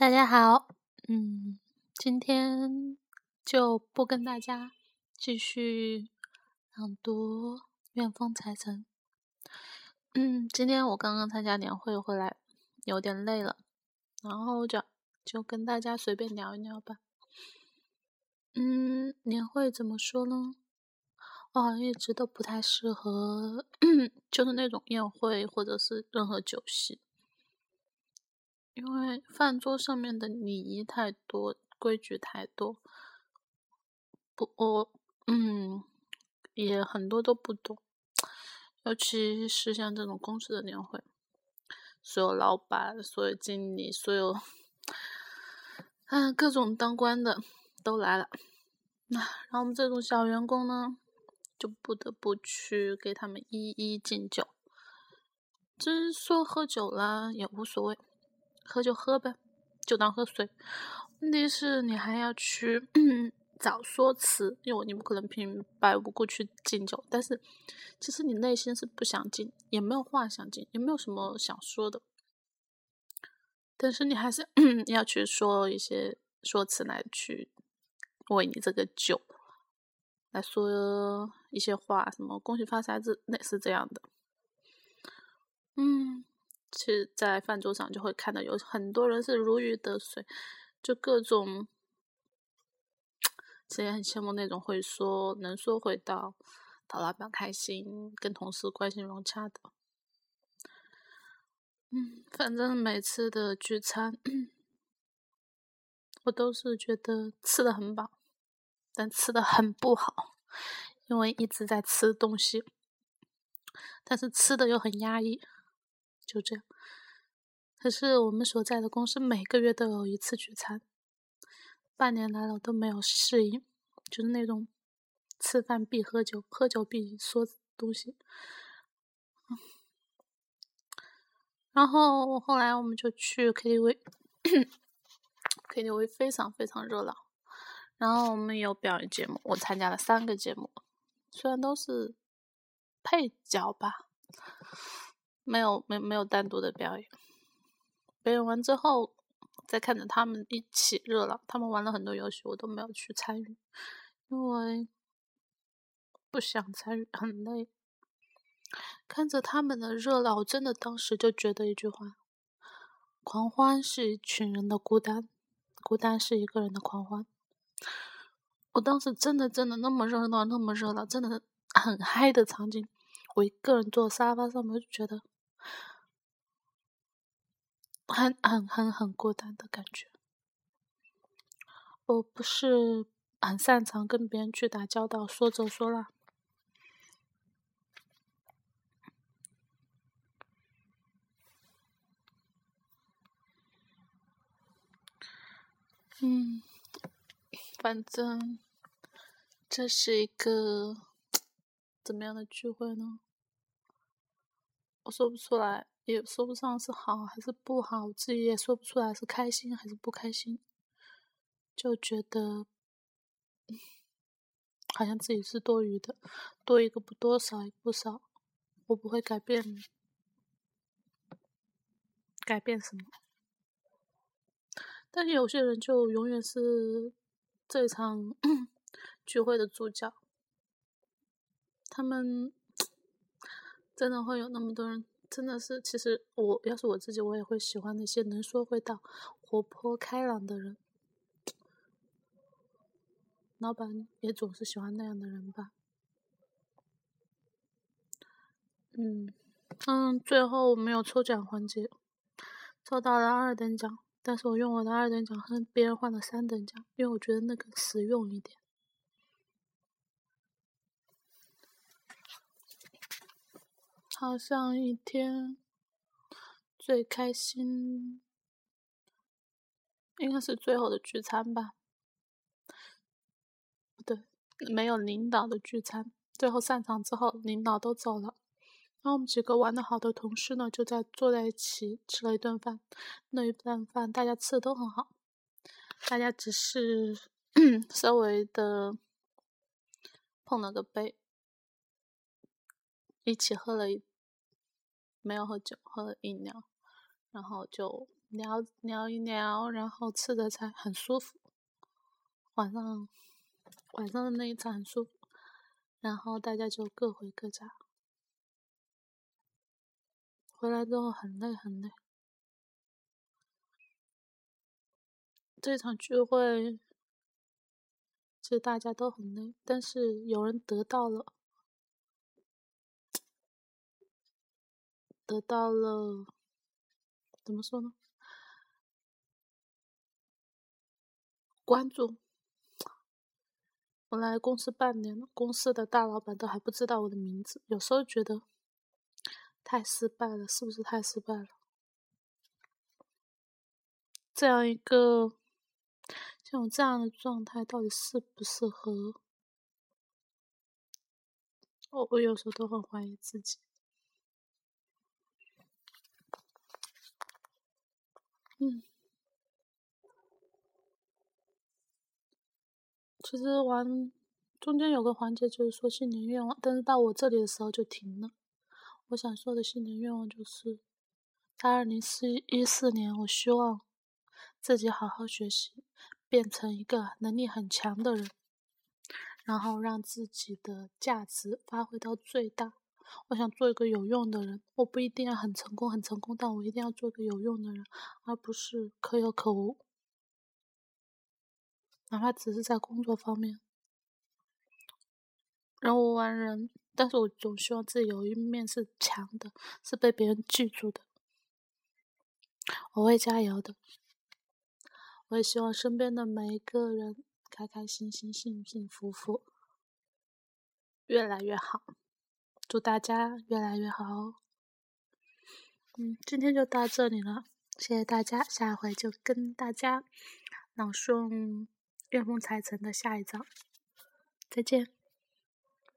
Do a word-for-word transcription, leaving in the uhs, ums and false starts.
大家好，嗯，今天就不跟大家继续朗读《愿风财神》。嗯，今天我刚刚参加年会回来，有点累了，然后就就跟大家随便聊一聊吧。嗯，年会怎么说呢？我好像一直都不太适合，就是那种宴会或者是任何酒席。因为饭桌上面的礼仪太多，规矩太多，不，我嗯也很多都不懂，尤其是像这种公司的年会，所有老板、所有经理、所有嗯各种当官的都来了，那然后我们这种小员工呢，就不得不去给他们一一敬酒。至于说喝酒啦，也无所谓。喝就喝呗，就当喝水。问题是你还要去找说辞，因为你不可能平白无故去敬酒，但是其实你内心是不想敬，也没有话想敬，也没有什么想说的，但是你还是要去说一些说辞来去为你这个酒来说一些话，什么恭喜发财之类似这样的。嗯其实在饭桌上就会看到有很多人是如鱼得水，就各种，其实很羡慕那种会说能说会道，讨老板开心，跟同事关系融洽的。嗯，反正每次的聚餐，我都是觉得吃的很饱，但吃的很不好，因为一直在吃东西，但是吃的又很压抑。就这样，可是我们所在的公司每个月都有一次聚餐，半年来了我都没有适应，就是那种吃饭必喝酒，喝酒必说东西。嗯、然后我后来我们就去 K T V，K T V 非常非常热闹，然后我们有表演节目，我参加了三个节目，虽然都是配角吧。没有没没有单独的表演，表演完之后，再看着他们一起热闹，他们玩了很多游戏，我都没有去参与，因为不想参与，很累。看着他们的热闹，我真的当时就觉得一句话：狂欢是一群人的孤单，孤单是一个人的狂欢。我当时真的真的那么热闹，那么热闹，真的很嗨的场景，我一个人坐沙发上，我就觉得。很很很很孤单的感觉。我不是很擅长跟别人去打交道，说着说了。嗯，反正这是一个怎么样的聚会呢？我说不出来。也说不上是好还是不好，我自己也说不出来是开心还是不开心，就觉得好像自己是多余的，多一个不多，少一个不少，我不会改变改变什么。但是有些人就永远是这场聚会的主角，他们真的会有那么多人。真的是，其实我要是我自己，我也会喜欢那些能说会道、活泼开朗的人。老板也总是喜欢那样的人吧。嗯嗯，最后我没有抽奖环节，抽到了二等奖，但是我用我的二等奖和别人换了三等奖，因为我觉得那个实用一点。好像一天最开心应该是最后的聚餐吧，不对，没有领导的聚餐，最后散场之后领导都走了，然后我们几个玩得好的同事呢就在坐在一起吃了一顿饭，那一顿饭大家吃的都很好，大家只是稍微的碰了个杯，一起喝了一没有喝酒，喝了饮料，然后就聊聊一聊，然后吃的菜很舒服，晚上晚上的那一场很舒服，然后大家就各回各家。回来之后很累很累。这场聚会其实大家都很累，但是有人得到了得到了怎么说呢？关注。我来公司半年了，公司的大老板都还不知道我的名字，有时候觉得太失败了，是不是太失败了？这样一个像我这样的状态，到底适不适合？我我有时候都很怀疑自己。嗯，其实玩中间有个环节就是说新年愿望，但是到我这里的时候就停了。我想说的新年愿望就是，在二零一四年，我希望自己好好学习，变成一个能力很强的人，然后让自己的价值发挥到最大。我想做一个有用的人，我不一定要很成功很成功，但我一定要做一个有用的人，而不是可有可无。哪怕只是在工作方面，人无完人，但是我总希望自己有一面是强的，是被别人记住的。我会加油的，我也希望身边的每一个人开开心心、幸幸福福，越来越好。祝大家越来越好哦！嗯，今天就到这里了，谢谢大家，下回就跟大家朗诵。愿风财神的下一章，再见。